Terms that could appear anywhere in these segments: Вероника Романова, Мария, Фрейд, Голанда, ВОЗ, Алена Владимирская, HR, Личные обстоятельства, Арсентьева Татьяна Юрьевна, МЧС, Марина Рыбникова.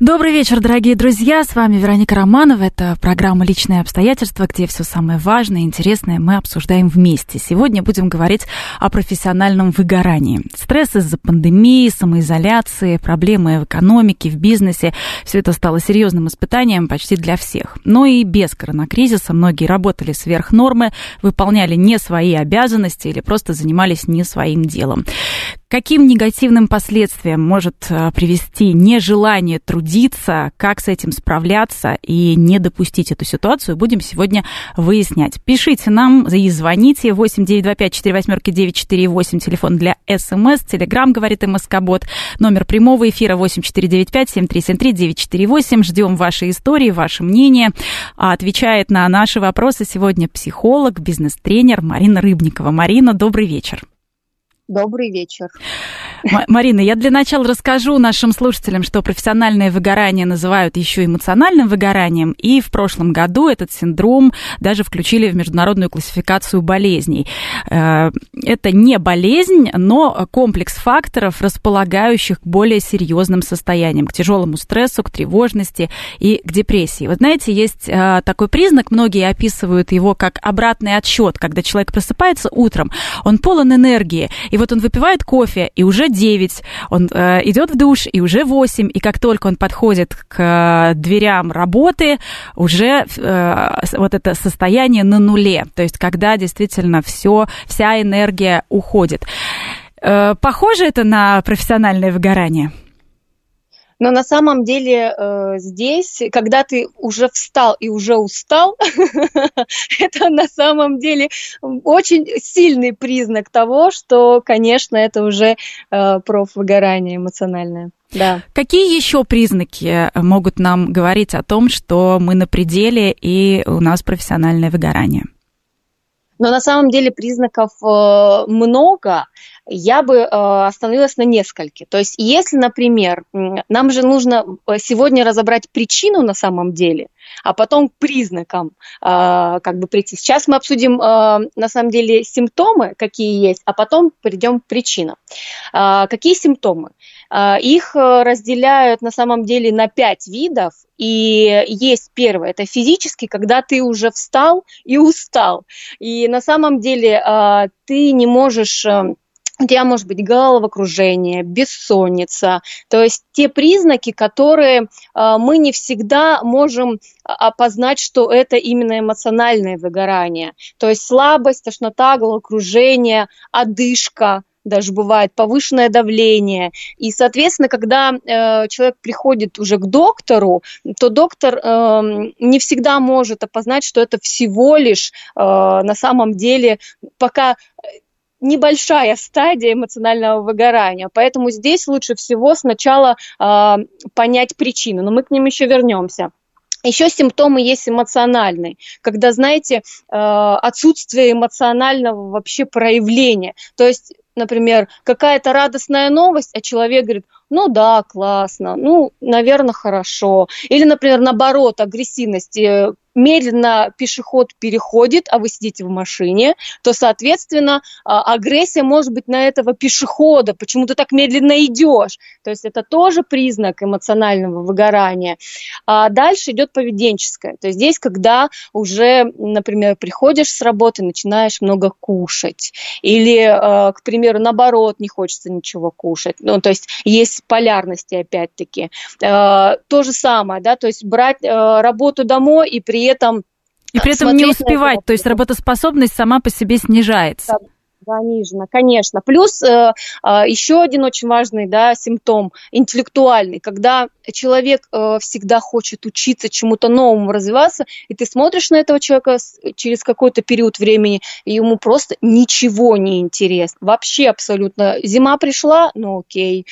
Добрый вечер, дорогие друзья. С вами Вероника Романова. Это программа «Личные обстоятельства», где все самое важное и интересное мы обсуждаем вместе. Сегодня будем говорить о профессиональном выгорании. Стресс из-за пандемии, самоизоляции, проблемы в экономике, в бизнесе. Все это стало серьезным испытанием почти для всех. Но и без коронакризиса многие работали сверх нормы, выполняли не свои обязанности или просто занимались не своим делом. Каким негативным последствиям может привести нежелание трудиться, как с этим справляться и не допустить эту ситуацию, будем сегодня выяснять. Пишите нам и звоните 8-925-48-948, телефон для СМС, Телеграм, говорит МСК-бот, номер прямого эфира 8495-7373-948. Ждем ваши истории, ваше мнение. Отвечает на наши вопросы сегодня психолог, бизнес-тренер Марина Рыбникова. Марина, добрый вечер. Добрый вечер. Марина, я для начала расскажу нашим слушателям, что профессиональное выгорание называют еще эмоциональным выгоранием, и в прошлом году этот синдром даже включили в международную классификацию болезней. Это не болезнь, но комплекс факторов, располагающих к более серьезным состояниям, к тяжелому стрессу, к тревожности и к депрессии. Вы знаете, есть такой признак, многие описывают его как обратный отсчет, когда человек просыпается утром, он полон энергии, и вот он выпивает кофе, и уже 9, он идет в душ, и уже 8, и как только он подходит к дверям работы, уже вот это состояние на нуле, то есть когда действительно вся энергия уходит. Похоже это на профессиональное выгорание? Но на самом деле здесь, когда ты уже встал и уже устал, это на самом деле очень сильный признак того, что, конечно, это уже профвыгорание эмоциональное. Да. Какие еще признаки могут нам говорить о том, что мы на пределе и у нас профессиональное выгорание? Но на самом деле признаков много. Я бы остановилась на нескольких. То есть если, например, нам же нужно сегодня разобрать причину на самом деле, а потом к признакам как бы прийти. Сейчас мы обсудим на самом деле симптомы, какие есть, а потом придем к причинам. Какие симптомы? Их разделяют на самом деле на 5 видов. И есть первое, это физически, когда ты уже встал и устал. И на самом деле ты не можешь... У тебя может быть головокружение, бессонница, то есть те признаки, которые мы не всегда можем опознать, что это именно эмоциональное выгорание, то есть слабость, тошнота, головокружение, одышка, даже бывает повышенное давление. И, соответственно, когда человек приходит уже к доктору, то доктор не всегда может опознать, что это всего лишь на самом деле пока... небольшая стадия эмоционального выгорания, поэтому здесь лучше всего сначала понять причину, но мы к ним еще вернемся. Еще симптомы есть эмоциональные, когда, знаете, отсутствие эмоционального вообще проявления, то есть, например, какая-то радостная новость, а человек говорит: ну да, классно, ну, наверное, хорошо. Или, например, наоборот, агрессивность. Медленно пешеход переходит, а вы сидите в машине, то, соответственно, агрессия может быть на этого пешехода, почему ты так медленно идешь. То есть это тоже признак эмоционального выгорания. А дальше идет поведенческое. То есть здесь, когда уже, например, приходишь с работы, начинаешь много кушать. Или, к примеру, наоборот, не хочется ничего кушать. Ну, то есть есть полярности, опять-таки. То же самое, да, то есть брать работу домой и при этом не успевать, то есть работоспособность сама по себе снижается. Занижена, конечно. Плюс еще один очень важный, да, симптом интеллектуальный, когда человек всегда хочет учиться чему-то новому, развиваться, и ты смотришь на этого человека через какой-то период времени, и ему просто ничего не интересно. Вообще абсолютно. Зима пришла, ну окей.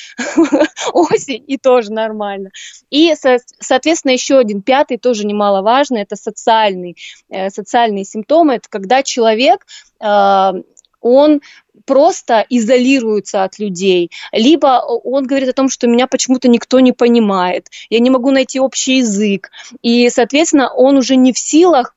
Осень, и тоже нормально. И, соответственно, еще один пятый, тоже немаловажный, это социальные симптомы. Это когда человек... он просто изолируется от людей, либо он говорит о том, что меня почему-то никто не понимает, я не могу найти общий язык, и, соответственно, он уже не в силах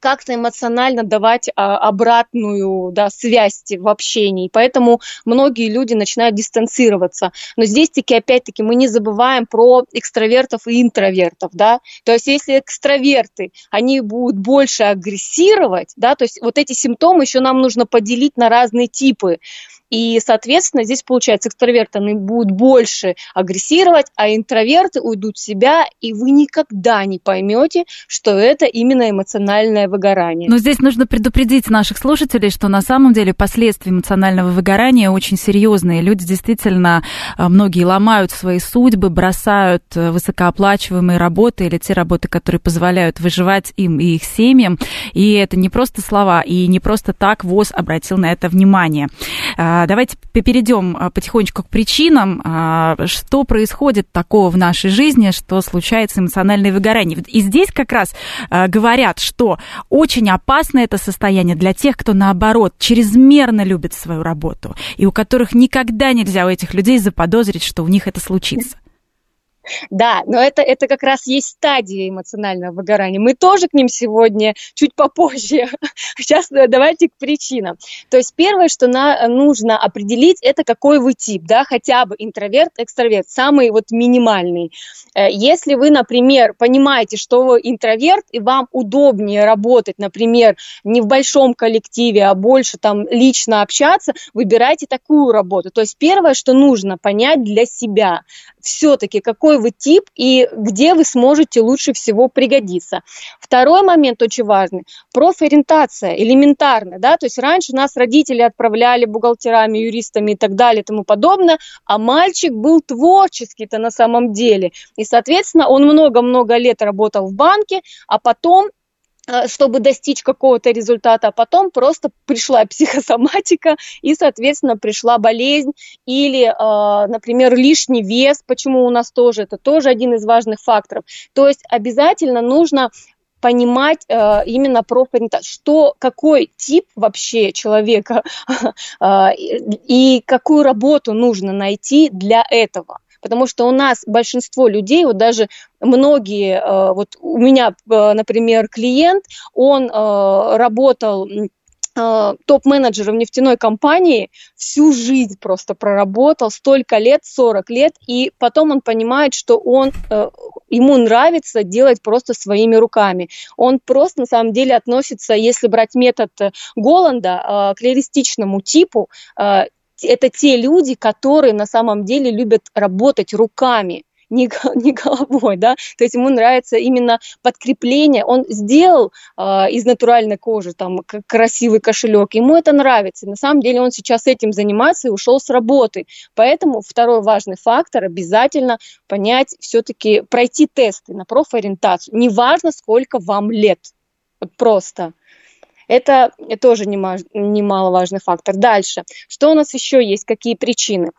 как-то эмоционально давать обратную связь в общении. Поэтому многие люди начинают дистанцироваться. Но здесь-таки, опять-таки, мы не забываем про экстравертов и интровертов. Да? То есть если экстраверты, они будут больше агрессировать, да, то есть вот эти симптомы еще нам нужно поделить на разные типы. И, соответственно, здесь получается, экстраверты они будут больше агрессировать, а интроверты уйдут в себя, и вы никогда не поймете, что это именно эмоциональное выгорание. Но здесь нужно предупредить наших слушателей, что на самом деле последствия эмоционального выгорания очень серьезные. Люди действительно, многие ломают свои судьбы, бросают высокооплачиваемые работы или те работы, которые позволяют выживать им и их семьям. И это не просто слова, и не просто так ВОЗ обратил на это внимание. Давайте перейдем потихонечку к причинам, что происходит такого в нашей жизни, что случается эмоциональное выгорание. И здесь как раз говорят, что очень опасно это состояние для тех, кто, наоборот, чрезмерно любит свою работу, и у которых никогда нельзя у этих людей заподозрить, что у них это случится. Да, но это как раз есть стадия эмоционального выгорания. Мы тоже к ним сегодня чуть попозже. Сейчас давайте к причинам. То есть первое, что нужно определить, это какой вы тип, да, хотя бы интроверт, экстраверт, самый вот минимальный. Если вы, например, понимаете, что вы интроверт, и вам удобнее работать, например, не в большом коллективе, а больше там лично общаться, выбирайте такую работу. То есть первое, что нужно понять для себя, все-таки какой вы тип и где вы сможете лучше всего пригодиться. Второй момент очень важный – профориентация, элементарная. Да? То есть раньше нас родители отправляли бухгалтерами, юристами и так далее и тому подобное, а мальчик был творческий-то на самом деле. И, соответственно, он много-много лет работал в банке, а потом, чтобы достичь какого-то результата, а потом просто пришла психосоматика и, соответственно, пришла болезнь или, например, лишний вес, почему у нас тоже, это тоже один из важных факторов. То есть обязательно нужно понимать именно профориентацию, что, какой тип вообще человека и какую работу нужно найти для этого. Потому что у нас большинство людей, вот даже многие, вот у меня, например, клиент, он работал топ-менеджером в нефтяной компании, всю жизнь просто проработал, столько лет, 40 лет, и потом он понимает, что ему нравится делать просто своими руками. Он просто, на самом деле, относится, если брать метод Голанда, к реалистичному типу. Это те люди, которые на самом деле любят работать руками, не головой, да, то есть ему нравится именно подкрепление, он сделал из натуральной кожи там красивый кошелек, ему это нравится, на самом деле он сейчас этим занимается и ушел с работы, поэтому второй важный фактор обязательно понять, все-таки пройти тесты на профориентацию, неважно сколько вам лет, вот просто. Это тоже немаловажный фактор. Дальше. Что у нас еще есть? Какие причины?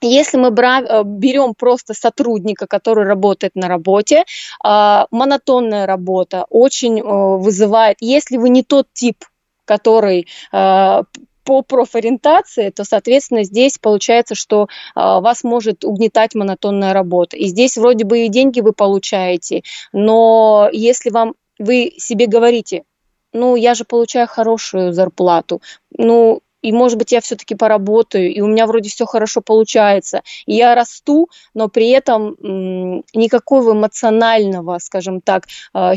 Если мы берем просто сотрудника, который работает на работе, монотонная работа очень вызывает... Если вы не тот тип, который... по профориентации, то, соответственно, здесь получается, что вас может угнетать монотонная работа. И здесь вроде бы и деньги вы получаете, но если вы себе говорите... я же получаю хорошую зарплату, и, может быть, я все-таки поработаю, и у меня вроде все хорошо получается, и я расту, но при этом никакого эмоционального, скажем так,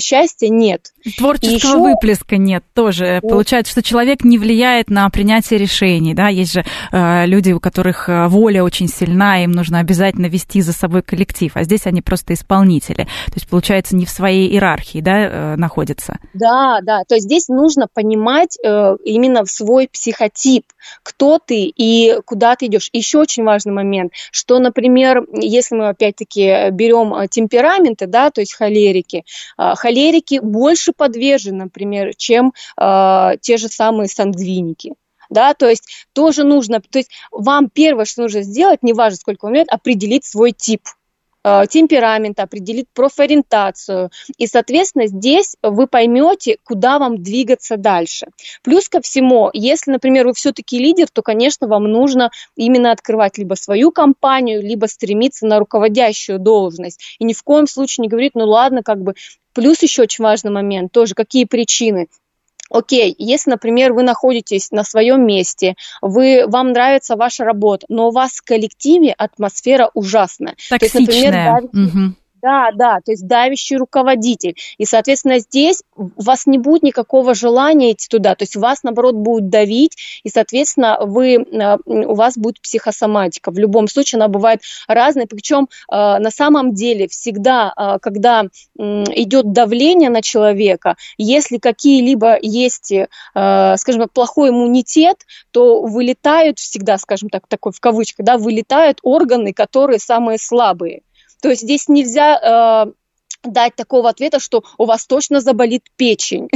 счастья нет. Творческого выплеска нет тоже. Вот. Получается, что человек не влияет на принятие решений, да, есть же люди, у которых воля очень сильна, им нужно обязательно вести за собой коллектив, а здесь они просто исполнители, то есть, получается, не в своей иерархии, да, находятся. Да, то есть здесь нужно понимать именно свой психотип, кто ты и куда ты идешь. Еще очень важный момент, что, например, если мы опять-таки берем темпераменты, да, то есть холерики больше подвержены, например, чем те же самые сангвиники. Да, то есть тоже нужно, то есть вам первое, что нужно сделать, неважно сколько вам лет, определить свой тип. темперамент, определит профориентацию. И, соответственно, здесь вы поймете, куда вам двигаться дальше. Плюс ко всему, если, например, вы все-таки лидер, то, конечно, вам нужно именно открывать либо свою компанию, либо стремиться на руководящую должность. И ни в коем случае не говорить, ну ладно, как бы. Плюс еще очень важный момент тоже, какие причины. Окей, если, например, вы находитесь на своем месте, вам нравится ваша работа, но у вас в коллективе атмосфера ужасная. Токсичная. То есть, например, да, то есть давящий руководитель. И, соответственно, здесь у вас не будет никакого желания идти туда, то есть вас, наоборот, будут давить, и, соответственно, у вас будет психосоматика. В любом случае она бывает разная, причем на самом деле всегда, когда идет давление на человека, если какие-либо есть, скажем так, плохой иммунитет, то вылетают всегда, скажем так, такой в кавычках, да, вылетают органы, которые самые слабые. То есть здесь нельзя дать такого ответа, что у вас точно заболит печень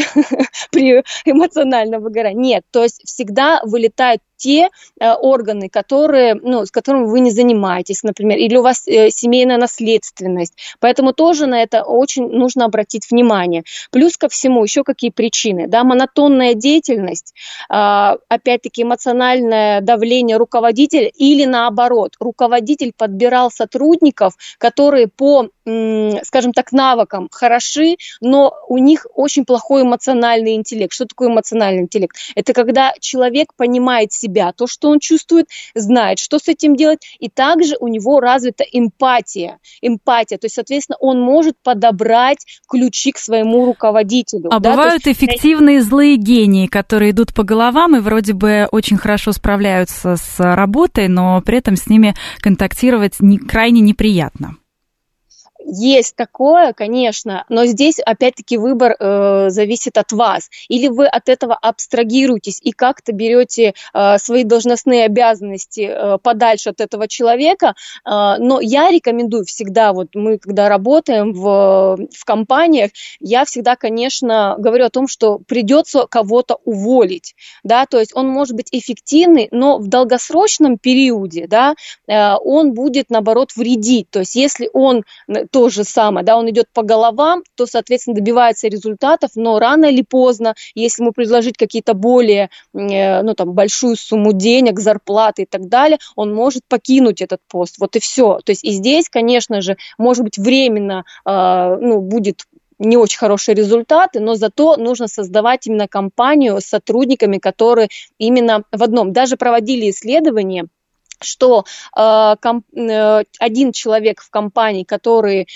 при эмоциональном выгорании. Нет, то есть всегда вылетают те органы, с которыми вы не занимаетесь, например, или у вас семейная наследственность. Поэтому тоже на это очень нужно обратить внимание. Плюс ко всему еще какие причины. Да, монотонная деятельность, опять-таки эмоциональное давление руководителя или наоборот. Руководитель подбирал сотрудников, которые по, скажем так, навыкам хороши, но у них очень плохой эмоциональный интеллект. Что такое эмоциональный интеллект? Это когда человек понимает себя, то, что он чувствует, знает, что с этим делать, и также у него развита эмпатия, то есть, соответственно, он может подобрать ключи к своему руководителю. А да? Бывают эффективные злые гении, которые идут по головам и вроде бы очень хорошо справляются с работой, но при этом с ними контактировать крайне неприятно. Есть такое, конечно, но здесь опять-таки выбор зависит от вас. Или вы от этого абстрагируетесь и как-то берете свои должностные обязанности подальше от этого человека. Но я рекомендую всегда, вот мы когда работаем в компаниях, я всегда, конечно, говорю о том, что придется кого-то уволить. Да? То есть он может быть эффективный, но в долгосрочном периоде, да, он будет, наоборот, вредить. То есть если он то же самое, да, он идет по головам, то, соответственно, добивается результатов, но рано или поздно, если ему предложить какие-то более, большую сумму денег, зарплаты и так далее, он может покинуть этот пост, вот и все. То есть и здесь, конечно же, может быть, временно, будет не очень хорошие результаты, но зато нужно создавать именно компанию с сотрудниками, которые именно в одном. Даже проводили исследования, что один человек в компании, который,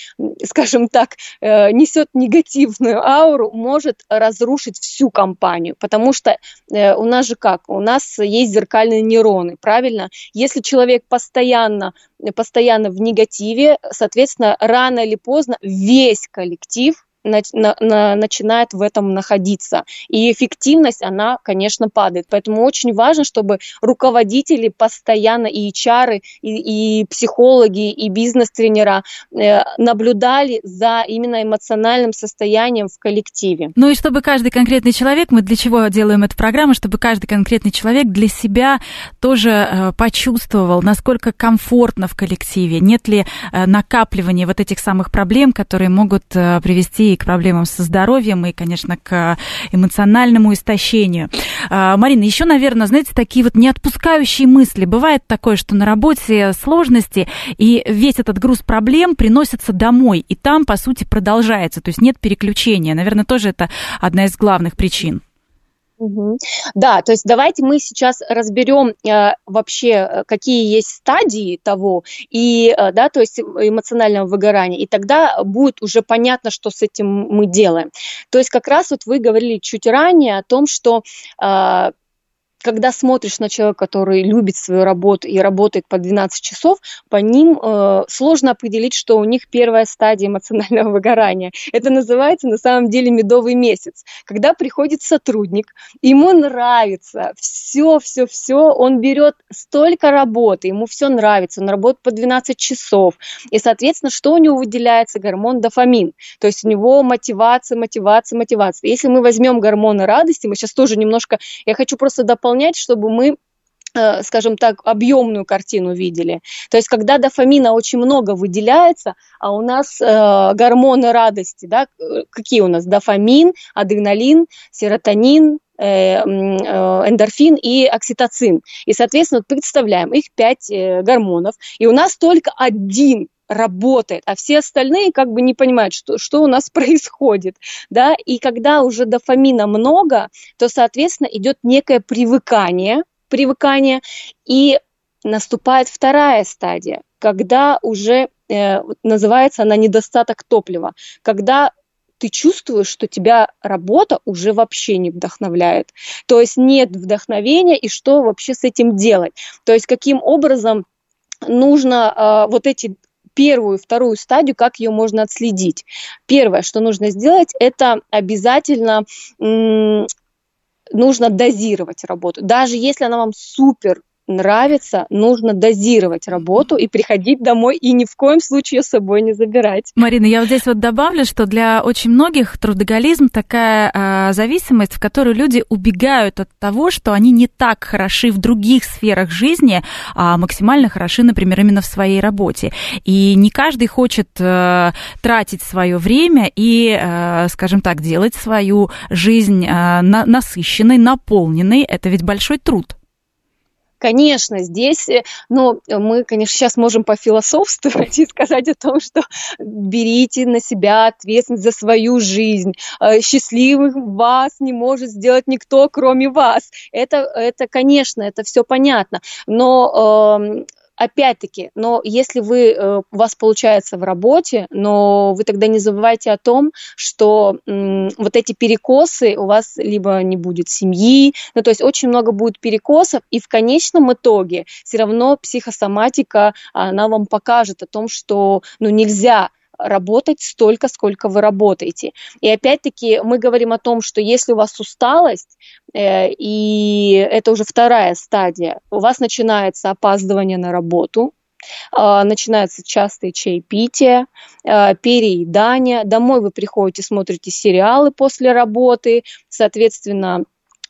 скажем так, несет негативную ауру, может разрушить всю компанию, потому что у нас же как? У нас есть зеркальные нейроны, правильно? Если человек постоянно в негативе, соответственно, рано или поздно весь коллектив начинает в этом находиться. И эффективность, она, конечно, падает. Поэтому очень важно, чтобы руководители постоянно, и HR, и психологи, и бизнес-тренера наблюдали за именно эмоциональным состоянием в коллективе. Ну и чтобы каждый конкретный человек, мы для чего делаем эту программу, чтобы каждый конкретный человек для себя тоже почувствовал, насколько комфортно в коллективе, нет ли накапливания вот этих самых проблем, которые могут привести и к проблемам со здоровьем, и, конечно, к эмоциональному истощению. Марина, еще, наверное, знаете, такие вот не отпускающие мысли. Бывает такое, что на работе сложности, и весь этот груз проблем приносится домой, и там, по сути, продолжается, то есть нет переключения. Наверное, тоже это одна из главных причин. Да, то есть давайте мы сейчас разберем вообще, какие есть стадии того, то есть эмоционального выгорания, и тогда будет уже понятно, что с этим мы делаем. То есть как раз вот вы говорили чуть ранее о том, что когда смотришь на человека, который любит свою работу и работает по 12 часов, по ним сложно определить, что у них первая стадия эмоционального выгорания. Это называется на самом деле медовый месяц. Когда приходит сотрудник, ему нравится все, он берет столько работы, ему все нравится, он работает по 12 часов. И, соответственно, что у него выделяется? Гормон дофамин. То есть у него мотивация. Если мы возьмем гормоны радости, мы сейчас тоже немножко, я хочу просто дополнять, чтобы мы скажем так, объемную картину видели. То есть когда дофамина очень много выделяется, а у нас гормоны радости, да, какие у нас? Дофамин, адреналин, серотонин, эндорфин и окситоцин. И, соответственно, представляем, их 5 гормонов, и у нас только один работает, а все остальные как бы не понимают, что у нас происходит, да, и когда уже дофамина много, то, соответственно, идет некое привыкание, и наступает вторая стадия, когда уже, называется она недостаток топлива, когда ты чувствуешь, что тебя работа уже вообще не вдохновляет, то есть нет вдохновения, и что вообще с этим делать, то есть каким образом нужно вот эти первую, вторую стадию, как ее можно отследить. Первое, что нужно сделать, это обязательно нужно дозировать работу. Даже если она вам супер нравится, нужно дозировать работу и приходить домой, и ни в коем случае ее с собой не забирать. Марина, я вот здесь вот добавлю, что для очень многих трудоголизм такая зависимость, в которой люди убегают от того, что они не так хороши в других сферах жизни, а максимально хороши, например, именно в своей работе. И не каждый хочет тратить свое время и, скажем так, делать свою жизнь насыщенной, наполненной. Это ведь большой труд. Конечно, здесь, ну, мы, конечно, сейчас можем пофилософствовать и сказать о том, что берите на себя ответственность за свою жизнь. Счастливых вас не может сделать никто, кроме вас. Это конечно, это все понятно. Но опять-таки, но если у вас получается в работе, но вы тогда не забывайте о том, что вот эти перекосы у вас либо не будет семьи, ну, то есть очень много будет перекосов, и в конечном итоге все равно психосоматика, она вам покажет о том, что ну, нельзя работать столько, сколько вы работаете. И опять-таки мы говорим о том, что если у вас усталость, и это уже вторая стадия, у вас начинается опаздывание на работу, начинаются частые чаепития, переедания, домой вы приходите, смотрите сериалы после работы, соответственно,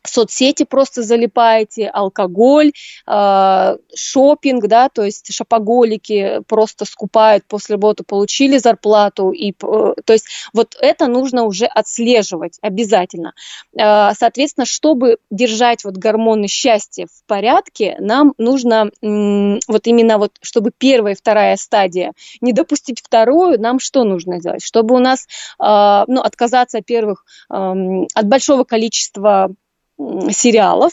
соцсети просто залипаете, алкоголь, шопинг, да, то есть шопоголики просто скупают после работы, получили зарплату, и, то есть вот это нужно уже отслеживать обязательно. Соответственно, чтобы держать вот гормоны счастья в порядке, нам нужно вот именно вот, чтобы первая и вторая стадия, не допустить вторую, нам что нужно делать? Чтобы у нас, ну, отказаться от первых, от большого количества сериалов.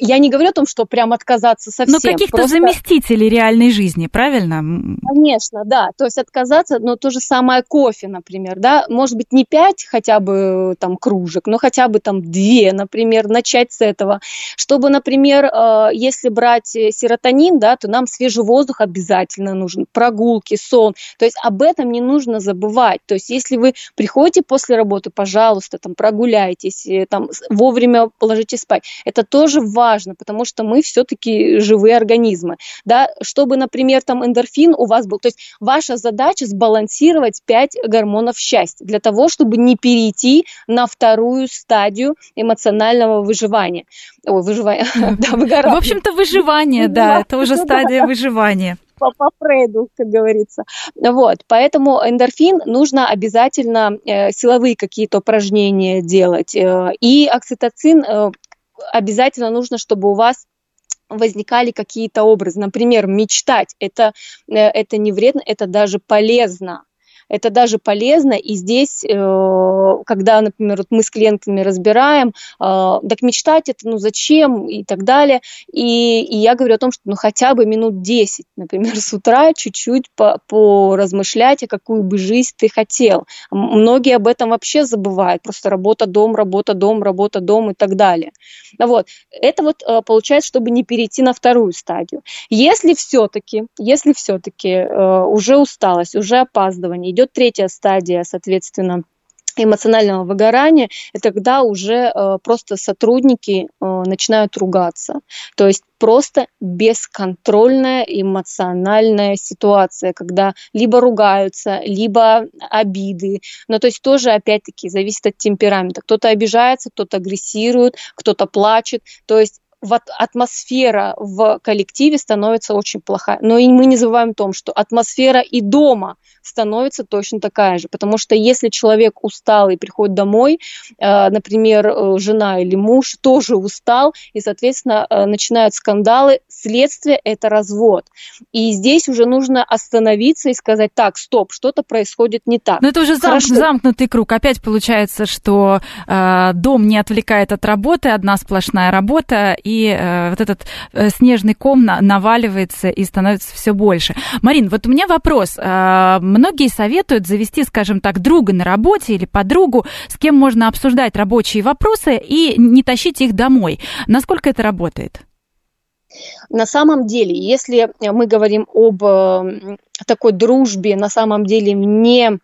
Я не говорю о том, что прям отказаться совсем. Но каких-то просто заместителей реальной жизни, правильно? Конечно, да. То есть отказаться, но то же самое кофе, например, да, может быть не 5 хотя бы там кружек, но хотя бы там 2, например, начать с этого. Чтобы, например, если брать серотонин, да, то нам свежий воздух обязательно нужен, прогулки, сон. То есть об этом не нужно забывать. То есть если вы приходите после работы, пожалуйста, там прогуляйтесь, там вовремя положите спать. Это тоже важно, потому что мы все-таки живые организмы. Да? Чтобы, например, там эндорфин у вас был. То есть ваша задача сбалансировать 5 гормонов счастья для того, чтобы не перейти на вторую стадию эмоционального выживания. Ой, выживания. Да, выгорания. В общем-то, выживание, да. Это уже стадия выживания. По Фрейду, как говорится. Вот, поэтому эндорфин нужно обязательно силовые какие-то упражнения делать. И окситоцин обязательно нужно, чтобы у вас возникали какие-то образы. Например, мечтать. Это не вредно, это даже полезно. Это даже полезно, и здесь, когда, например, вот мы с клиентами разбираем, так мечтать это, ну зачем, и так далее, и я говорю о том, что ну хотя бы минут 10, например, с утра чуть-чуть поразмышлять, о какую бы жизнь ты хотел. Многие об этом вообще забывают, просто работа, дом и так далее. Вот. Это вот получается, чтобы не перейти на вторую стадию. Если все-таки уже усталость, уже опаздывание, идет третья стадия, соответственно, эмоционального выгорания, и тогда уже просто сотрудники начинают ругаться. То есть просто бесконтрольная эмоциональная ситуация, когда либо ругаются, либо обиды. Но то есть тоже, опять-таки, зависит от темперамента. Кто-то обижается, кто-то агрессирует, кто-то плачет. То есть атмосфера в коллективе становится очень плохая. Но и мы не забываем о том, что атмосфера и дома становится точно такая же. Потому что если человек устал и приходит домой, например, жена или муж тоже устал, и, соответственно, начинают скандалы, следствие – это развод. И здесь уже нужно остановиться и сказать, так, стоп, что-то происходит не так. Но это уже замкнутый круг. Опять получается, что дом не отвлекает от работы, одна сплошная работа, и вот этот снежный ком наваливается и становится все больше. Марин, вот у меня вопрос. Многие советуют завести, скажем так, друга на работе или подругу, с кем можно обсуждать рабочие вопросы и не тащить их домой. Насколько это работает? На самом деле, если мы говорим об такой дружбе, на самом деле мне...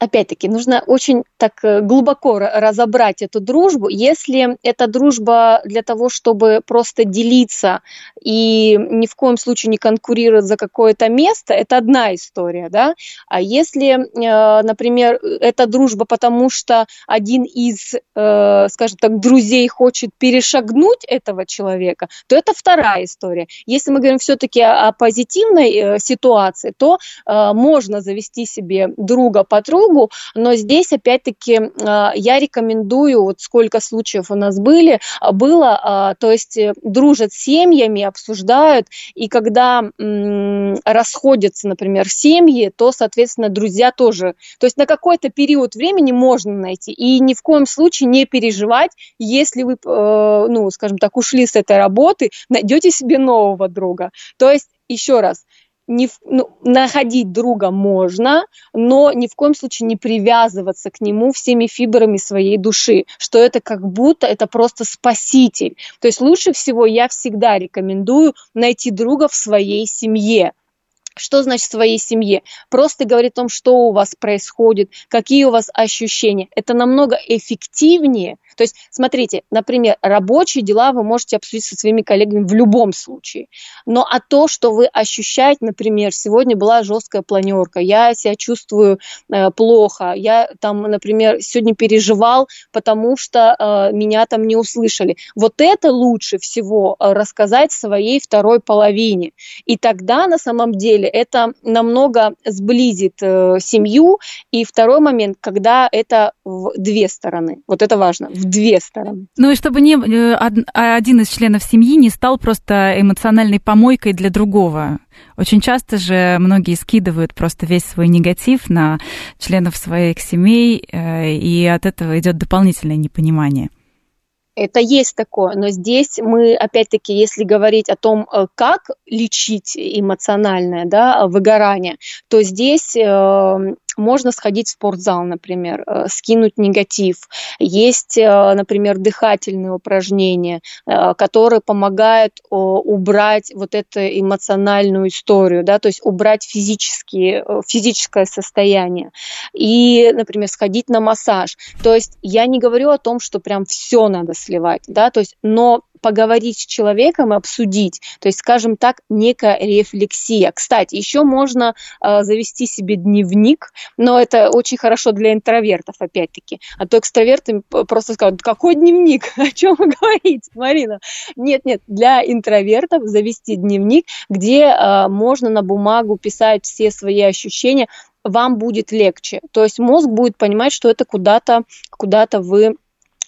Опять-таки, нужно очень так глубоко разобрать эту дружбу. Если эта дружба для того, чтобы просто делиться и ни в коем случае не конкурировать за какое-то место, это одна история, да? А если, например, эта дружба потому, что один из, скажем так, друзей хочет перешагнуть этого человека, то это вторая история. Если мы говорим все-таки о позитивной ситуации, то можно завести себе друга подругу, но здесь, опять-таки, я рекомендую, вот сколько случаев у нас было, то есть дружат с семьями, обсуждают, и когда расходятся, например, семьи, то, соответственно, друзья тоже. То есть на какой-то период времени можно найти, и ни в коем случае не переживать, если вы, ну, скажем так, ушли с этой работы, найдете себе нового друга. То есть, еще раз, находить друга можно, но ни в коем случае не привязываться к нему всеми фибрами своей души, что это как будто это просто спаситель. То есть лучше всего я всегда рекомендую найти друга в своей семье. Что значит в своей семье? Просто говорить о том, что у вас происходит, какие у вас ощущения. Это намного эффективнее. То есть, смотрите, например, рабочие дела вы можете обсудить со своими коллегами в любом случае. Но а то, что вы ощущаете, например, сегодня была жесткая планерка, я себя чувствую плохо, я там, например, сегодня переживал, потому что меня там не услышали. Вот это лучше всего рассказать своей второй половине. И тогда на самом деле это намного сблизит семью. И второй момент, когда это в две стороны. Вот это важно. В две стороны. Ну и чтобы один из членов семьи не стал просто эмоциональной помойкой для другого. Очень часто же многие скидывают просто весь свой негатив на членов своих семей, и от этого идет дополнительное непонимание. Это есть такое, но здесь мы, опять-таки, если говорить о том, как лечить эмоциональное, да, выгорание, то здесь... Можно сходить в спортзал, например, скинуть негатив. Есть, например, дыхательные упражнения, которые помогают убрать вот эту эмоциональную историю, да, то есть убрать физическое состояние. И, например, сходить на массаж. То есть я не говорю о том, что прям все надо сливать, да, то есть, но поговорить с человеком и обсудить, то есть, скажем так, некая рефлексия. Кстати, еще можно завести себе дневник, но это очень хорошо для интровертов, опять-таки. А то экстраверты просто скажут, какой дневник, о чем вы говорите, Марина? Нет, для интровертов завести дневник, где можно на бумагу писать все свои ощущения, вам будет легче. То есть мозг будет понимать, что это куда-то вы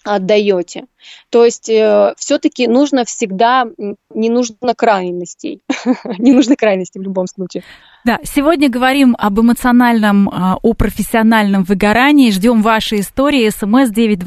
отдаете. То есть все-таки нужно всегда, не нужно крайностей. Не нужны крайности в любом случае. Да, сегодня говорим об эмоциональном, о профессиональном выгорании. Ждем ваши истории. СМС 925-48-948.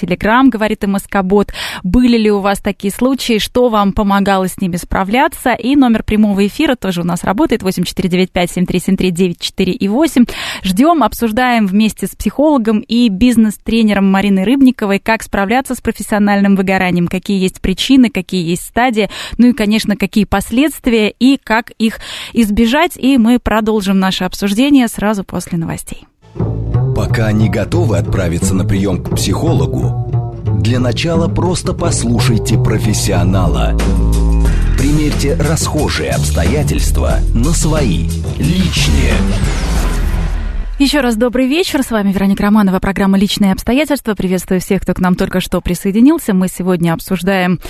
Телеграм, говорит МСК-бот. Были ли у вас такие случаи? Что вам помогало с ними справляться? И номер прямого эфира тоже у нас работает. 8495-7373-948. Ждем, обсуждаем вместе с психологом и бизнес-тренером Мариной Рыбниковой, как справляться с профессиональным выгоранием, какие есть причины, какие есть стадии, ну и, конечно, какие последствия и как их избежать. И мы продолжим наше обсуждение сразу после новостей. Пока не готовы отправиться на прием к психологу, для начала просто послушайте профессионала. Примерьте расхожие обстоятельства на свои, личные. Еще раз добрый вечер. С вами Вероника Романова, программа «Личные обстоятельства». Приветствую всех, кто к нам только что присоединился. Мы сегодня обсуждаем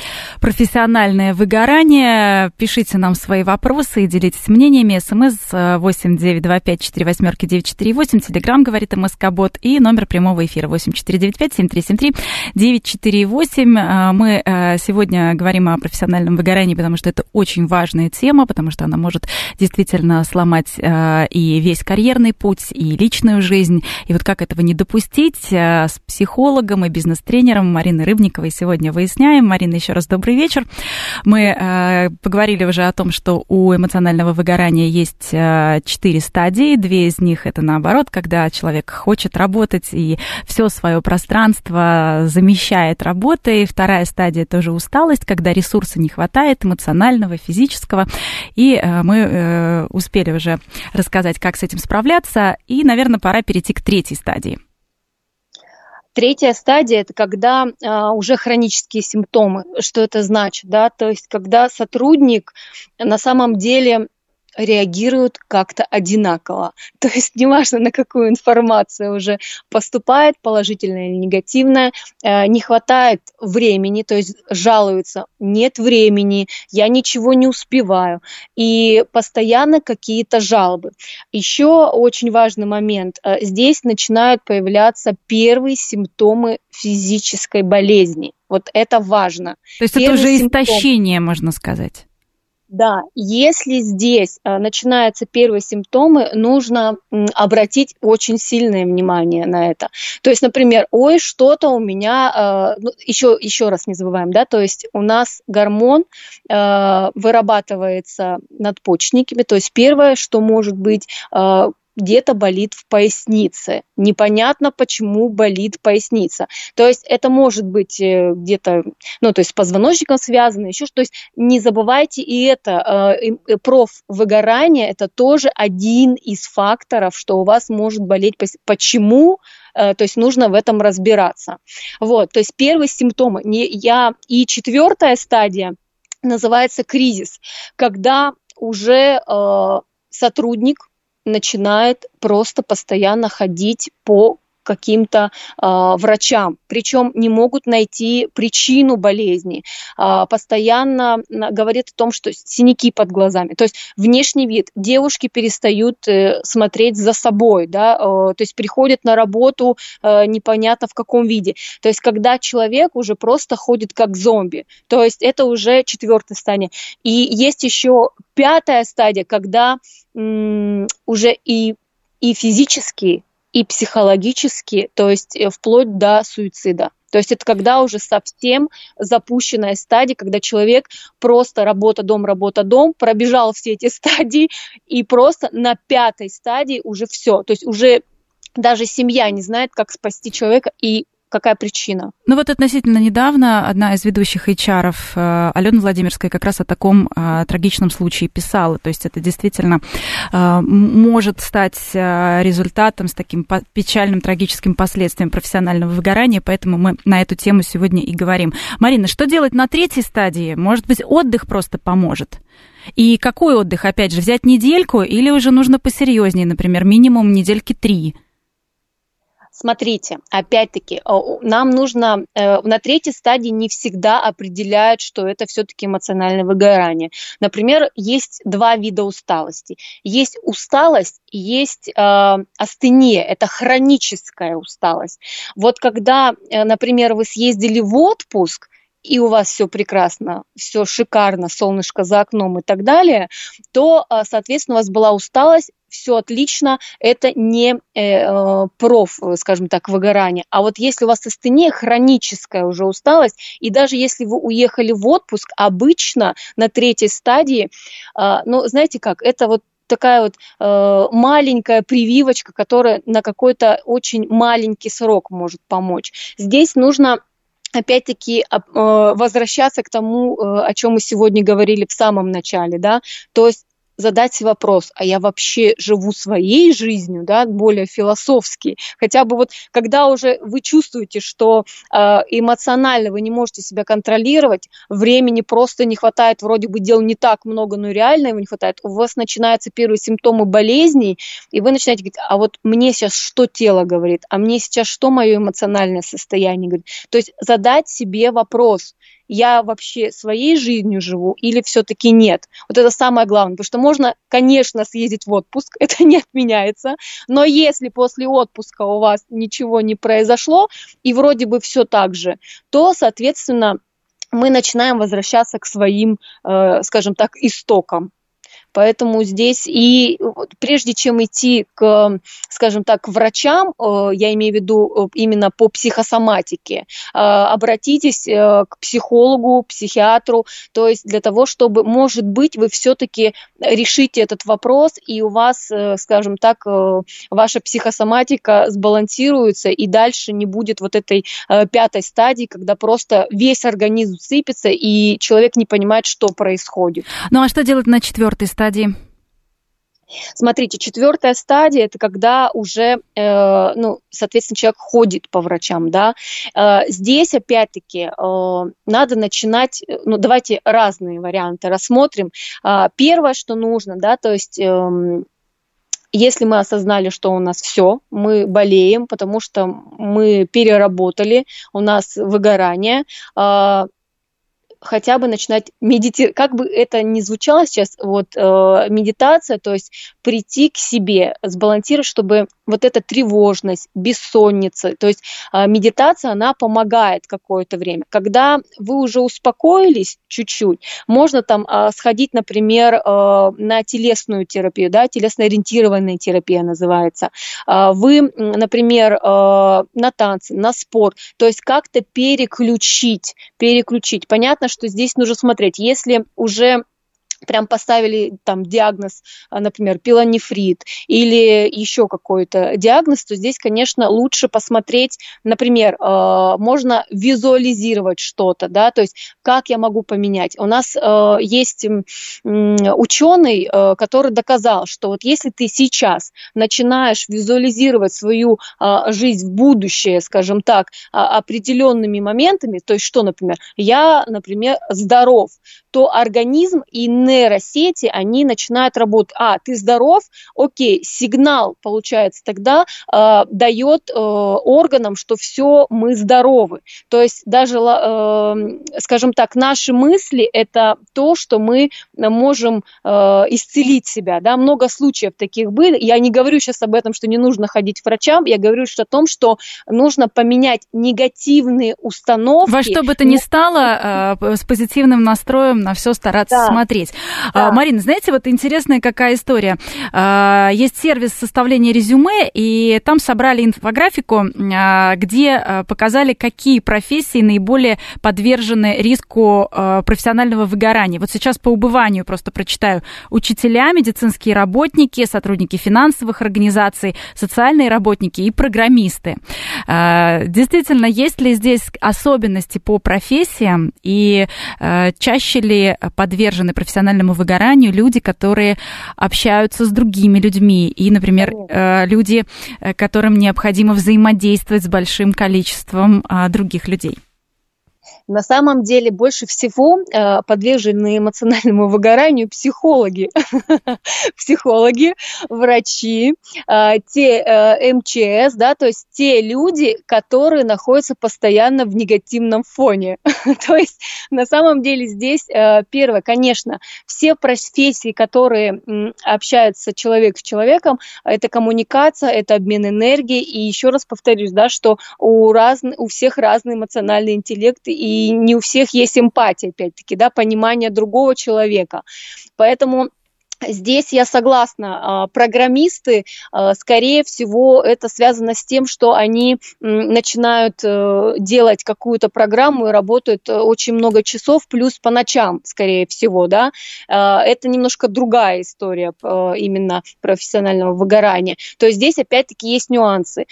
профессиональное выгорание. Пишите нам свои вопросы и делитесь мнениями. СМС 8-925-48-948. Телеграмм, говорит МСК-бот. И номер прямого эфира 8-495-7373-948. Мы сегодня говорим о профессиональном выгорании, потому что это очень важная тема, потому что она может действительно сломать и весь карьерный путь, и личную жизнь. И вот как этого не допустить, с психологом и бизнес-тренером Мариной Рыбниковой сегодня выясняем. Марина, еще раз добрый вечер. Мы поговорили уже о том, что у эмоционального выгорания есть 4 стадии. 2 из них — это наоборот, когда человек хочет работать и все свое пространство замещает работой. 2 стадия — это уже усталость, когда ресурса не хватает, эмоционального, физического. И мы успели уже рассказать, как с этим справляться. И, наверное, пора перейти к 3 стадии. 3 стадия – это когда уже хронические симптомы. Что это значит? Да? То есть когда сотрудник на самом деле реагирует как-то одинаково. То есть неважно, на какую информацию уже поступает, положительная или негативная, не хватает времени, то есть жалуются: нет времени, я ничего не успеваю. И постоянно какие-то жалобы. Еще очень важный момент. Здесь начинают появляться первые симптомы физической болезни. Вот это важно. То есть первый это уже симптом. Истощение, можно сказать. Да, если здесь начинаются первые симптомы, нужно обратить очень сильное внимание на это. То есть, например, ой, что-то у меня, еще раз не забываем, да, то есть у нас гормон вырабатывается надпочечниками, то есть первое, что может быть, где-то болит в пояснице. Непонятно, почему болит поясница. То есть это может быть где-то, ну, то есть с позвоночником связано, еще что. То есть не забывайте и это. Профвыгорание – это тоже один из факторов, что у вас может болеть поясница. Почему? То есть нужно в этом разбираться. Вот, то есть первые симптомы. И 4 стадия называется кризис, когда уже сотрудник начинает просто постоянно ходить по каким-то врачам, причем не могут найти причину болезни, постоянно говорят о том, что синяки под глазами, то есть внешний вид, девушки перестают смотреть за собой, да, то есть приходят на работу непонятно в каком виде, то есть когда человек уже просто ходит как зомби, то есть это уже 4 стадия. И есть еще 5 стадия, когда уже и физически, и психологически, то есть вплоть до суицида. То есть это когда уже совсем запущенная стадия, когда человек просто работа-дом, пробежал все эти стадии, и просто на 5 стадии уже все. То есть уже даже семья не знает, как спасти человека и какая причина? Ну вот относительно недавно одна из ведущих HR-ов, Алена Владимирская, как раз о таком трагичном случае писала. То есть это действительно может стать результатом, с таким печальным, трагическим последствием профессионального выгорания, поэтому мы на эту тему сегодня и говорим. Марина, что делать на 3 стадии? Может быть, отдых просто поможет? И какой отдых? Опять же, взять недельку или уже нужно посерьезнее, например, минимум недельки 3? Смотрите, опять-таки, нам нужно на 3 стадии не всегда определяют, что это все-таки эмоциональное выгорание. Например, есть 2 вида усталости. Есть усталость, есть астения, это хроническая усталость. Вот когда, например, вы съездили в отпуск, и у вас все прекрасно, все шикарно, солнышко за окном и так далее, то, соответственно, у вас была усталость, все отлично, это не скажем так, выгорание. А вот если у вас астения, хроническая уже усталость, и даже если вы уехали в отпуск, обычно на 3 стадии, знаете как, это вот такая вот маленькая прививочка, которая на какой-то очень маленький срок может помочь. Здесь нужно опять-таки возвращаться к тому, о чем мы сегодня говорили в самом начале, да, то есть задать вопрос, а я вообще живу своей жизнью, да, более философски. Хотя бы вот, когда уже вы чувствуете, что эмоционально вы не можете себя контролировать, времени просто не хватает, вроде бы дел не так много, но реально его не хватает, у вас начинаются первые симптомы болезней, и вы начинаете говорить, а вот мне сейчас что тело говорит, а мне сейчас что мое эмоциональное состояние говорит. То есть задать себе вопрос, я вообще своей жизнью живу или все-таки нет? Вот это самое главное, потому что можно, конечно, съездить в отпуск, это не отменяется, но если после отпуска у вас ничего не произошло и вроде бы все так же, то, соответственно, мы начинаем возвращаться к своим, скажем так, истокам. Поэтому здесь и прежде чем идти к, скажем так, к врачам, я имею в виду именно по психосоматике, обратитесь к психологу, психиатру, то есть для того, чтобы, может быть, вы все-таки решите этот вопрос, и у вас, скажем так, ваша психосоматика сбалансируется, и дальше не будет вот этой пятой стадии, когда просто весь организм сыпется, и человек не понимает, что происходит. Ну а что делать на четвертой стадии? Смотрите, четвертая стадия – это когда уже, соответственно, человек ходит по врачам, да. Здесь, опять-таки, надо начинать, давайте разные варианты рассмотрим. Первое, что нужно, да, то есть… Если мы осознали, что у нас все, мы болеем, потому что мы переработали, у нас выгорание, хотя бы начинать медитировать, как бы это ни звучало сейчас, медитация, то есть прийти к себе, сбалансировать, чтобы вот эта тревожность, бессонница, то есть медитация, она помогает какое-то время. Когда вы уже успокоились чуть-чуть, можно там сходить, например, на телесную терапию, да, телесно-ориентированная терапия называется. Вы, например, на танцы, на спорт, то есть как-то переключить. Понятно, что здесь нужно смотреть, если уже прям поставили там диагноз, например, пилонефрит или еще какой-то диагноз, то здесь, конечно, лучше посмотреть, например, можно визуализировать что-то, да, то есть как я могу поменять. У нас есть ученый, который доказал, что вот если ты сейчас начинаешь визуализировать свою жизнь в будущее, скажем так, определенными моментами, то есть что, например, я, например, здоров, то организм и нейросети, они начинают работать. Ты здоров, окей, сигнал, получается, тогда дает органам, что все, мы здоровы. То есть даже, скажем так, наши мысли – это то, что мы можем исцелить себя. Да? Много случаев таких было. Я не говорю сейчас об этом, что не нужно ходить к врачам, я говорю о том, что нужно поменять негативные установки. Во что бы то ни стало, с позитивным настроем на все стараться смотреть. Да. Марина, знаете, вот интересная какая история. Есть сервис составления резюме, и там собрали инфографику, где показали, какие профессии наиболее подвержены риску профессионального выгорания. Вот сейчас по убыванию просто прочитаю. Учителя, медицинские работники, сотрудники финансовых организаций, социальные работники и программисты. Действительно, есть ли здесь особенности по профессиям, и чаще ли подвержены профессиональному выгоранию люди, которые общаются с другими людьми, и, например, люди, которым необходимо взаимодействовать с большим количеством других людей? На самом деле больше всего подвержены эмоциональному выгоранию психологи, врачи, те МЧС, да, то есть те люди, которые находятся постоянно в негативном фоне. То есть на самом деле здесь первое, конечно, все профессии, которые общаются человек с человеком, это коммуникация, это обмен энергией, и еще раз повторюсь, да, что у всех разный эмоциональный интеллект, и не у всех есть эмпатия, опять-таки, да, понимание другого человека. Поэтому здесь я согласна, программисты, скорее всего, это связано с тем, что они начинают делать какую-то программу и работают очень много часов, плюс по ночам, скорее всего, да. Это немножко другая история именно профессионального выгорания. То есть здесь, опять-таки, есть нюансы.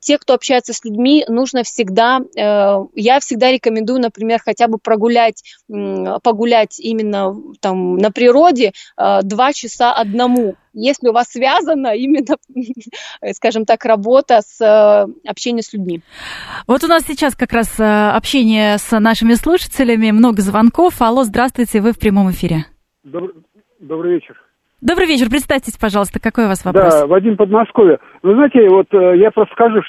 Те, кто общается с людьми, нужно всегда, я всегда рекомендую, например, хотя бы погулять именно там на природе 2 2 часа одному. Если у вас связана именно, скажем так, работа с общением с людьми. Вот у нас сейчас как раз общение с нашими слушателями, много звонков. Алло, здравствуйте, вы в прямом эфире. Добрый вечер. Добрый вечер, представьтесь, пожалуйста, какой у вас вопрос? Да, Вадим, Подмосковье. Вы знаете, вот я просто скажу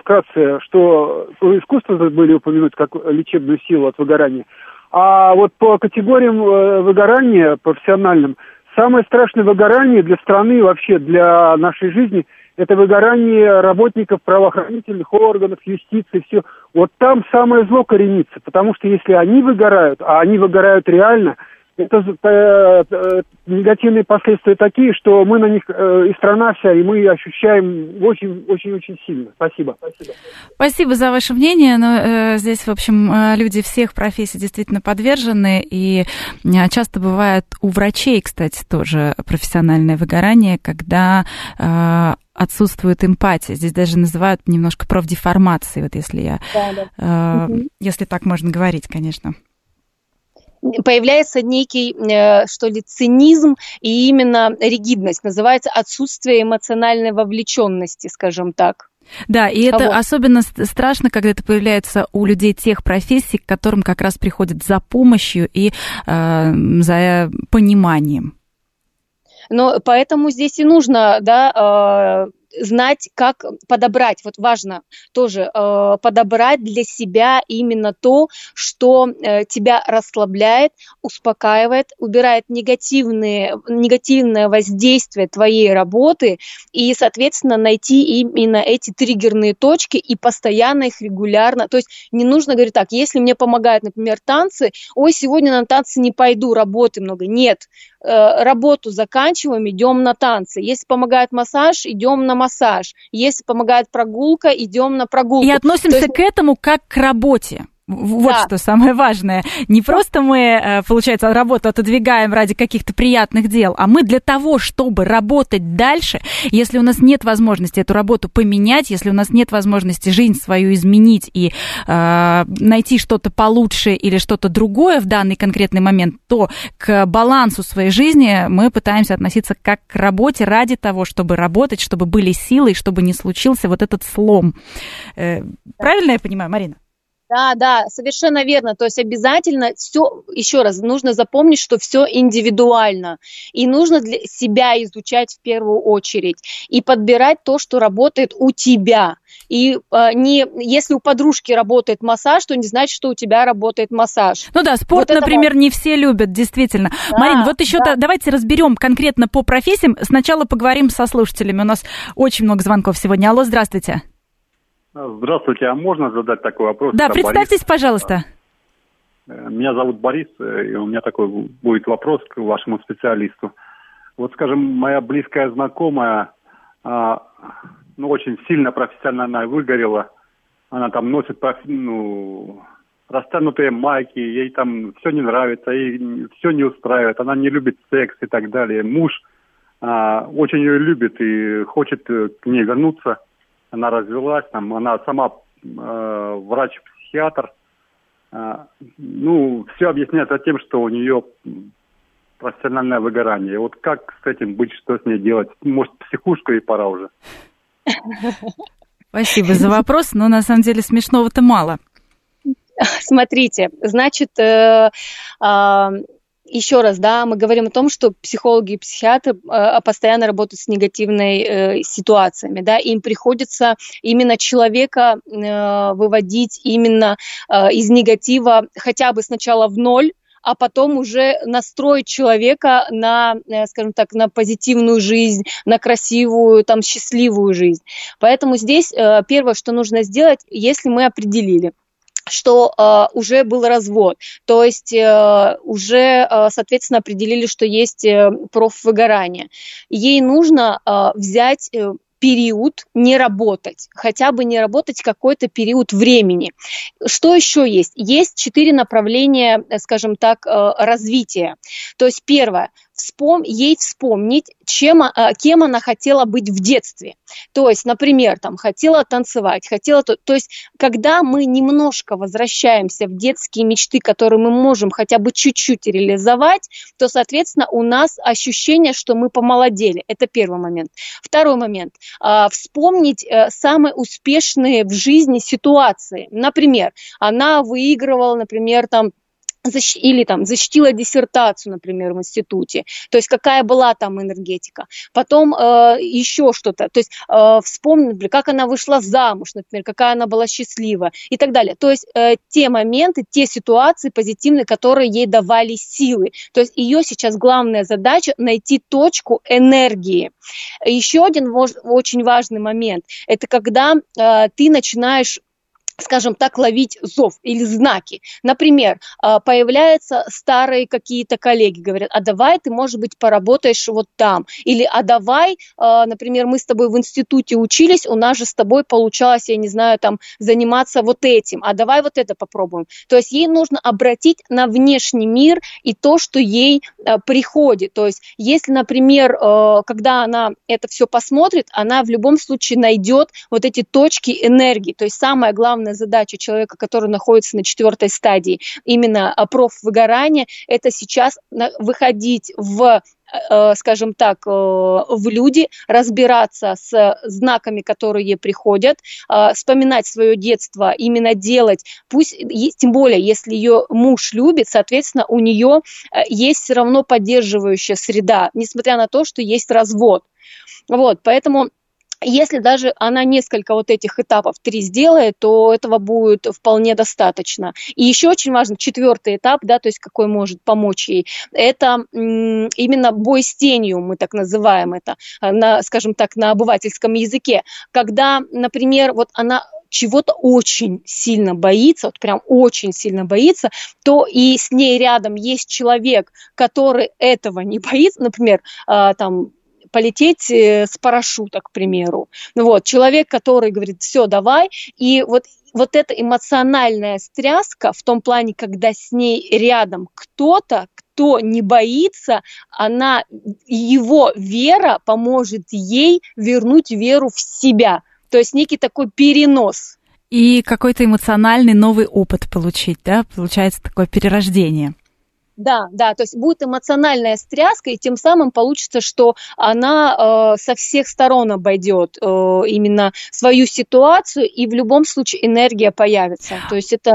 вкратце, что искусство забыли упомянуть как лечебную силу от выгорания. А вот по категориям выгорания профессиональным, самое страшное выгорание для страны, вообще для нашей жизни, это выгорание работников правоохранительных органов, юстиции, все. Вот там самое зло коренится, потому что если они выгорают, а они выгорают реально, это негативные последствия такие, что мы на них, и страна вся, и мы ощущаем очень-очень сильно. Спасибо. Спасибо за ваше мнение. Но здесь, в общем, люди всех профессий действительно подвержены, и часто бывает у врачей, кстати, тоже профессиональное выгорание, когда отсутствует эмпатия. Здесь даже называют немножко профдеформацией, вот если я, если так можно говорить, конечно. Появляется некий, что ли, цинизм и именно ригидность. Называется отсутствие эмоциональной вовлеченности, скажем так. Да, и это особенно страшно, когда это появляется у людей тех профессий, к которым как раз приходят за помощью и за пониманием. Но поэтому здесь и нужно, да, знать, как подобрать. Вот важно тоже подобрать для себя именно то, что тебя расслабляет, успокаивает, убирает негативное воздействие твоей работы и, соответственно, найти именно эти триггерные точки и постоянно их регулярно. То есть не нужно говорить так, если мне помогают, например, танцы, ой, сегодня на танцы не пойду, работы много. Нет, работу заканчиваем, идем на танцы. Если помогает массаж, идем на массаж. Если помогает прогулка, идем на прогулку. И относимся к этому как к работе. Вот да. Что самое важное. Не просто мы, получается, работу отодвигаем ради каких-то приятных дел, а мы для того, чтобы работать дальше, если у нас нет возможности эту работу поменять, если у нас нет возможности жизнь свою изменить и найти что-то получше или что-то другое в данный конкретный момент, то к балансу своей жизни мы пытаемся относиться как к работе ради того, чтобы работать, чтобы были силы, чтобы не случился вот этот слом. Правильно я понимаю, Марина? Да, совершенно верно. То есть обязательно все, еще раз, нужно запомнить, что все индивидуально. И нужно для себя изучать в первую очередь. И подбирать то, что работает у тебя. И если у подружки работает массаж, то не значит, что у тебя работает массаж. Ну да, спорт, вот например, не все любят, действительно. Да, Марин, вот еще давайте разберем конкретно по профессиям. Сначала поговорим со слушателями. У нас очень много звонков сегодня. Алло, здравствуйте. Здравствуйте, а можно задать такой вопрос? Да, представьтесь, Борис, пожалуйста. Меня зовут Борис, и у меня такой будет вопрос к вашему специалисту. Вот, скажем, моя близкая знакомая, очень сильно профессионально выгорела. Она там носит растянутые майки, ей там все не нравится, ей все не устраивает, она не любит секс и так далее. Муж очень ее любит и хочет к ней вернуться. Она развелась, она сама врач-психиатр. Все объясняется тем, что у нее профессиональное выгорание. Вот как с этим быть, что с ней делать? Может, психушка и пора уже? Спасибо за вопрос, но на самом деле смешного-то мало. Смотрите, значит... Еще раз, да, мы говорим о том, что психологи и психиатры постоянно работают с негативными ситуациями, да, им приходится именно человека выводить именно из негатива хотя бы сначала в ноль, а потом уже настроить человека на, скажем так, на позитивную жизнь, на красивую, там, счастливую жизнь. Поэтому здесь первое, что нужно сделать, если мы определили, что уже был развод, то есть уже, соответственно, определили, что есть профвыгорание. Ей нужно взять период не работать, хотя бы не работать какой-то период времени. Что еще есть? Есть 4 направления, скажем так, развития. То есть первое – ей вспомнить, кем она хотела быть в детстве. То есть, например, там, хотела танцевать, То есть, когда мы немножко возвращаемся в детские мечты, которые мы можем хотя бы чуть-чуть реализовать, то, соответственно, у нас ощущение, что мы помолодели. Это первый момент. Второй момент. Вспомнить самые успешные в жизни ситуации. Например, она выигрывала, например, там, или там защитила диссертацию, например, в институте, то есть какая была там энергетика, потом еще что-то, то есть вспомнить, как она вышла замуж, например, какая она была счастлива и так далее. То есть те моменты, те ситуации позитивные, которые ей давали силы. То есть ее сейчас главная задача — найти точку энергии. Еще один очень важный момент – это когда ты начинаешь, скажем так, ловить зов или знаки. Например, появляются старые какие-то коллеги, говорят, а давай ты, может быть, поработаешь вот там. Или, а давай, например, мы с тобой в институте учились, у нас же с тобой получалось, я не знаю, там, заниматься вот этим, а давай вот это попробуем. То есть ей нужно обратить на внешний мир и то, что ей приходит. То есть если, например, когда она это все посмотрит, она в любом случае найдет вот эти точки энергии. То есть самое главное задача человека, который находится на 4-й стадии именно профвыгорания, это сейчас выходить в, скажем так, в люди, разбираться с знаками, которые приходят, вспоминать свое детство, именно делать, пусть, тем более, если ее муж любит, соответственно, у нее есть все равно поддерживающая среда, несмотря на то, что есть развод. Вот, поэтому если даже она несколько вот этих этапов 3 сделает, то этого будет вполне достаточно. И еще очень важно 4-й этап, да, то есть какой может помочь ей, это именно бой с тенью, мы так называем это, скажем так, на обывательском языке. Когда, например, вот она чего-то очень сильно боится, вот прям очень сильно боится, то и с ней рядом есть человек, который этого не боится, например, там, полететь с парашюта, к примеру. Вот, человек, который говорит, все, давай. И вот эта эмоциональная стряска в том плане, когда с ней рядом кто-то, кто не боится, его вера поможет ей вернуть веру в себя. То есть некий такой перенос. И какой-то эмоциональный новый опыт получить, да? Получается такое перерождение. Да, то есть будет эмоциональная стряска, и тем самым получится, что она со всех сторон обойдет именно свою ситуацию, и в любом случае энергия появится. То есть это...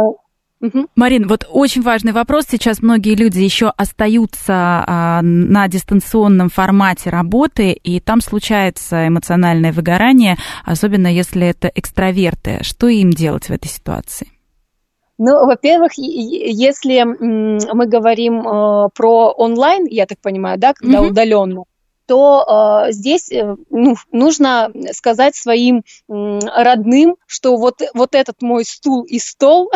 Угу. Марин, вот очень важный вопрос. Сейчас многие люди еще остаются на дистанционном формате работы, и там случается эмоциональное выгорание, особенно если это экстраверты. Что им делать в этой ситуации? Ну, во-первых, если мы говорим про онлайн, я так понимаю, да, когда удаленно, то здесь нужно сказать своим родным, что вот этот мой стул и стол,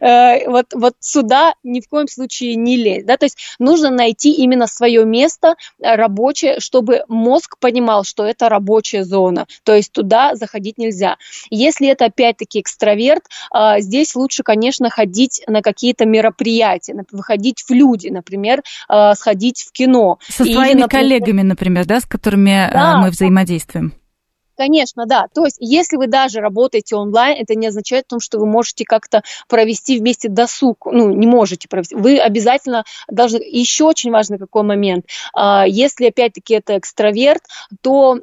вот сюда ни в коем случае не лезь. Да? То есть нужно найти именно свое место рабочее, чтобы мозг понимал, что это рабочая зона, то есть туда заходить нельзя. Если это опять-таки экстраверт, здесь лучше, конечно, ходить на какие-то мероприятия, выходить в люди, например, сходить в кино. Со своими коллегами, например, да, с которыми мы взаимодействуем. Конечно, да. То есть если вы даже работаете онлайн, это не означает о том, что вы можете как-то провести вместе досуг. Ну, не можете провести. Вы обязательно должны... Еще очень важный какой момент. Если, опять-таки, это экстраверт, то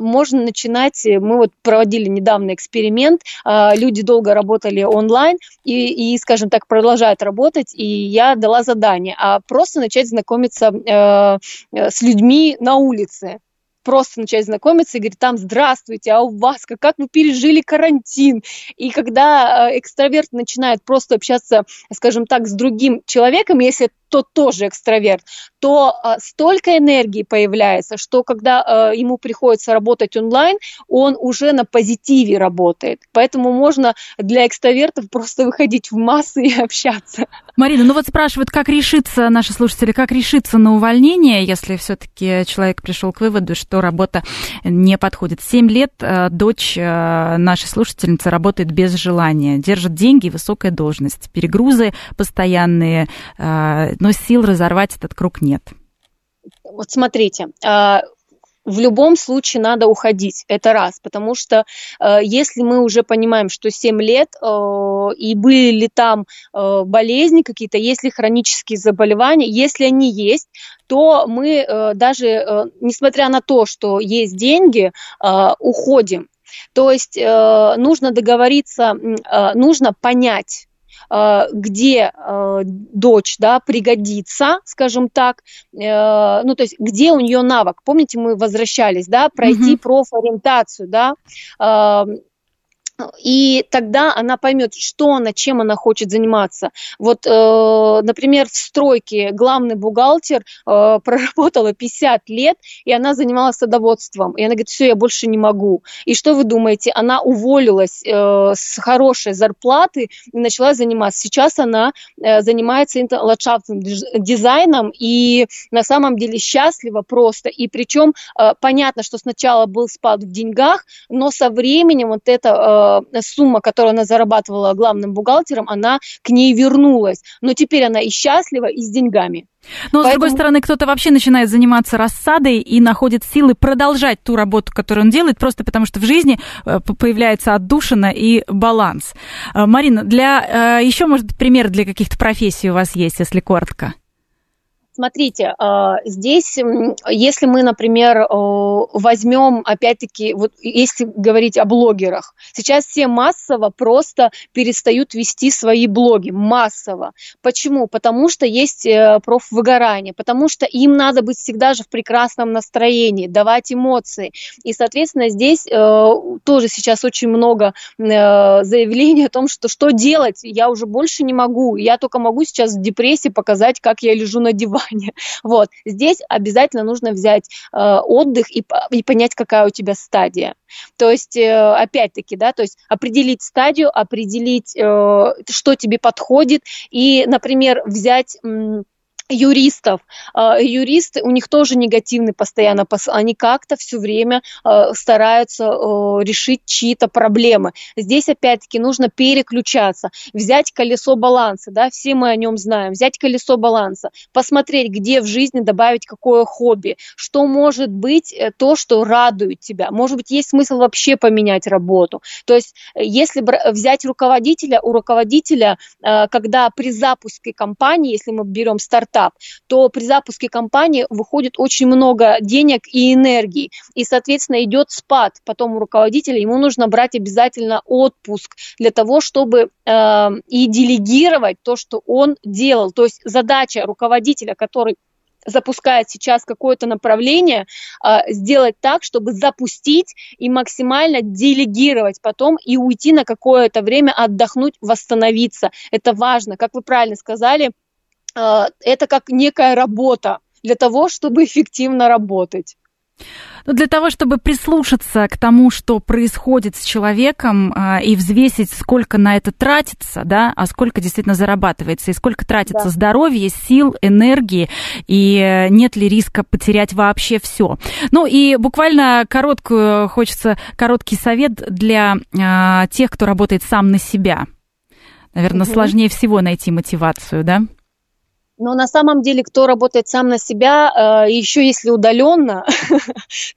можно начинать... Мы вот проводили недавно эксперимент. Люди долго работали онлайн и, скажем так, продолжают работать. И я дала задание. Просто начать знакомиться с людьми на улице. Просто начать знакомиться и говорить там: «Здравствуйте, а у вас как вы пережили карантин?» И когда экстраверт начинает просто общаться, скажем так, с другим человеком, если тот тоже экстраверт, то столько энергии появляется, что когда ему приходится работать онлайн, он уже на позитиве работает. Поэтому можно для экстравертов просто выходить в массы и общаться. Марина, ну вот спрашивают, как решиться, наши слушатели, как решиться на увольнение, если все-таки человек пришел к выводу, что работа не подходит. 7 лет дочь нашей слушательницы работает без желания, держит деньги и высокая должность, перегрузы постоянные, но сил разорвать этот круг нет. Вот смотрите, в любом случае надо уходить, это раз, потому что если мы уже понимаем, что 7 лет и были ли там болезни какие-то, есть ли хронические заболевания, если они есть, то мы даже, несмотря на то, что есть деньги, уходим. То есть нужно договориться, нужно понять, где дочь, да, пригодится, скажем так, ну, то есть где у нее навык. Помните, мы возвращались, да, пройти профориентацию, да, и тогда она поймет, что она, чем она хочет заниматься. Вот, например, в стройке главный бухгалтер проработала 50 лет, и она занималась садоводством. И она говорит, все, я больше не могу. И что вы думаете? Она уволилась с хорошей зарплаты и начала заниматься. Сейчас она занимается ландшафтным дизайном и на самом деле счастлива просто. И причем понятно, что сначала был спад в деньгах, но со временем вот это... сумма, которую она зарабатывала главным бухгалтером, она к ней вернулась. Но теперь она и счастлива, и с деньгами. Но, поэтому... с другой стороны, кто-то вообще начинает заниматься рассадой и находит силы продолжать ту работу, которую он делает, просто потому что в жизни появляется отдушина и баланс. Марина, для еще, может быть, пример для каких-то профессий у вас есть, если коротко? Смотрите, здесь, если мы, например, возьмем, опять-таки, вот если говорить о блогерах, сейчас все массово просто перестают вести свои блоги, массово. Почему? Потому что есть профвыгорание, потому что им надо быть всегда же в прекрасном настроении, давать эмоции. И, соответственно, здесь тоже сейчас очень много заявлений о том, что делать, я уже больше не могу, я только могу сейчас в депрессии показать, как я лежу на диване. Вот. Здесь обязательно нужно взять отдых и понять, какая у тебя стадия. То есть, опять-таки, да, то есть определить стадию, определить, что тебе подходит, и, например, взять... юристов. Юристы, у них тоже негативный постоянно, они как-то все время стараются решить чьи-то проблемы. Здесь опять-таки нужно переключаться, взять колесо баланса, да, все мы о нем знаем, взять колесо баланса, посмотреть, где в жизни добавить какое хобби, что может быть то, что радует тебя, может быть, есть смысл вообще поменять работу. То есть, если взять руководителя, у руководителя, когда при запуске компании, если мы берем стартап, то при запуске компании выходит очень много денег и энергии, и, соответственно, идет спад. Потом у руководителя ему нужно брать обязательно отпуск для того, чтобы и делегировать то, что он делал. То есть задача руководителя, который запускает сейчас какое-то направление, сделать так, чтобы запустить и максимально делегировать потом и уйти на какое-то время, отдохнуть, восстановиться. Это важно. Как вы правильно сказали, это как некая работа для того, чтобы эффективно работать. Но для того, чтобы прислушаться к тому, что происходит с человеком, и взвесить, сколько на это тратится, да, а сколько действительно зарабатывается, и сколько тратится здоровья, сил, энергии, и нет ли риска потерять вообще все. Ну и буквально короткий совет для тех, кто работает сам на себя. Наверное, сложнее всего найти мотивацию, да? Но на самом деле, кто работает сам на себя, еще если удаленно,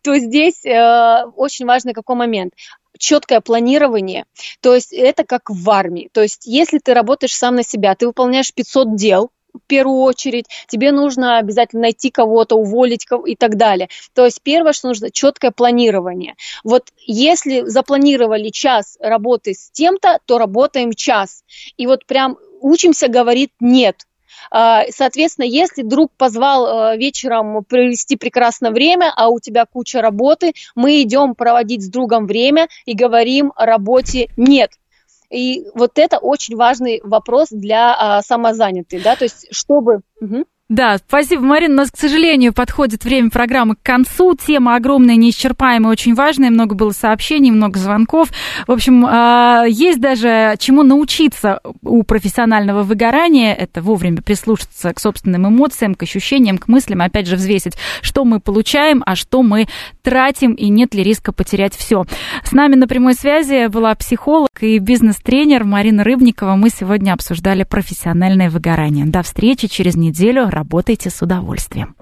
то здесь очень важный какой момент. Четкое планирование, то есть это как в армии. То есть если ты работаешь сам на себя, ты выполняешь 500 дел, в первую очередь, тебе нужно обязательно найти кого-то, уволить кого-то и так далее. То есть первое, что нужно, четкое планирование. Вот если запланировали час работы с тем-то, то работаем час. И вот прям учимся говорить «нет». Соответственно, если друг позвал вечером провести прекрасное время, а у тебя куча работы, мы идем проводить с другом время и говорим о работе «нет». И вот это очень важный вопрос для самозанятых, да, то есть чтобы… Да, спасибо, Марина. У нас, к сожалению, подходит время программы к концу. Тема огромная, неисчерпаемая, очень важная. Много было сообщений, много звонков. В общем, есть даже чему научиться у профессионального выгорания. Это вовремя прислушаться к собственным эмоциям, к ощущениям, к мыслям. Опять же, взвесить, что мы получаем, а что мы тратим, и нет ли риска потерять все. С нами на прямой связи была психолог и бизнес-тренер Марина Рыбникова. Мы сегодня обсуждали профессиональное выгорание. До встречи через неделю. Работайте с удовольствием.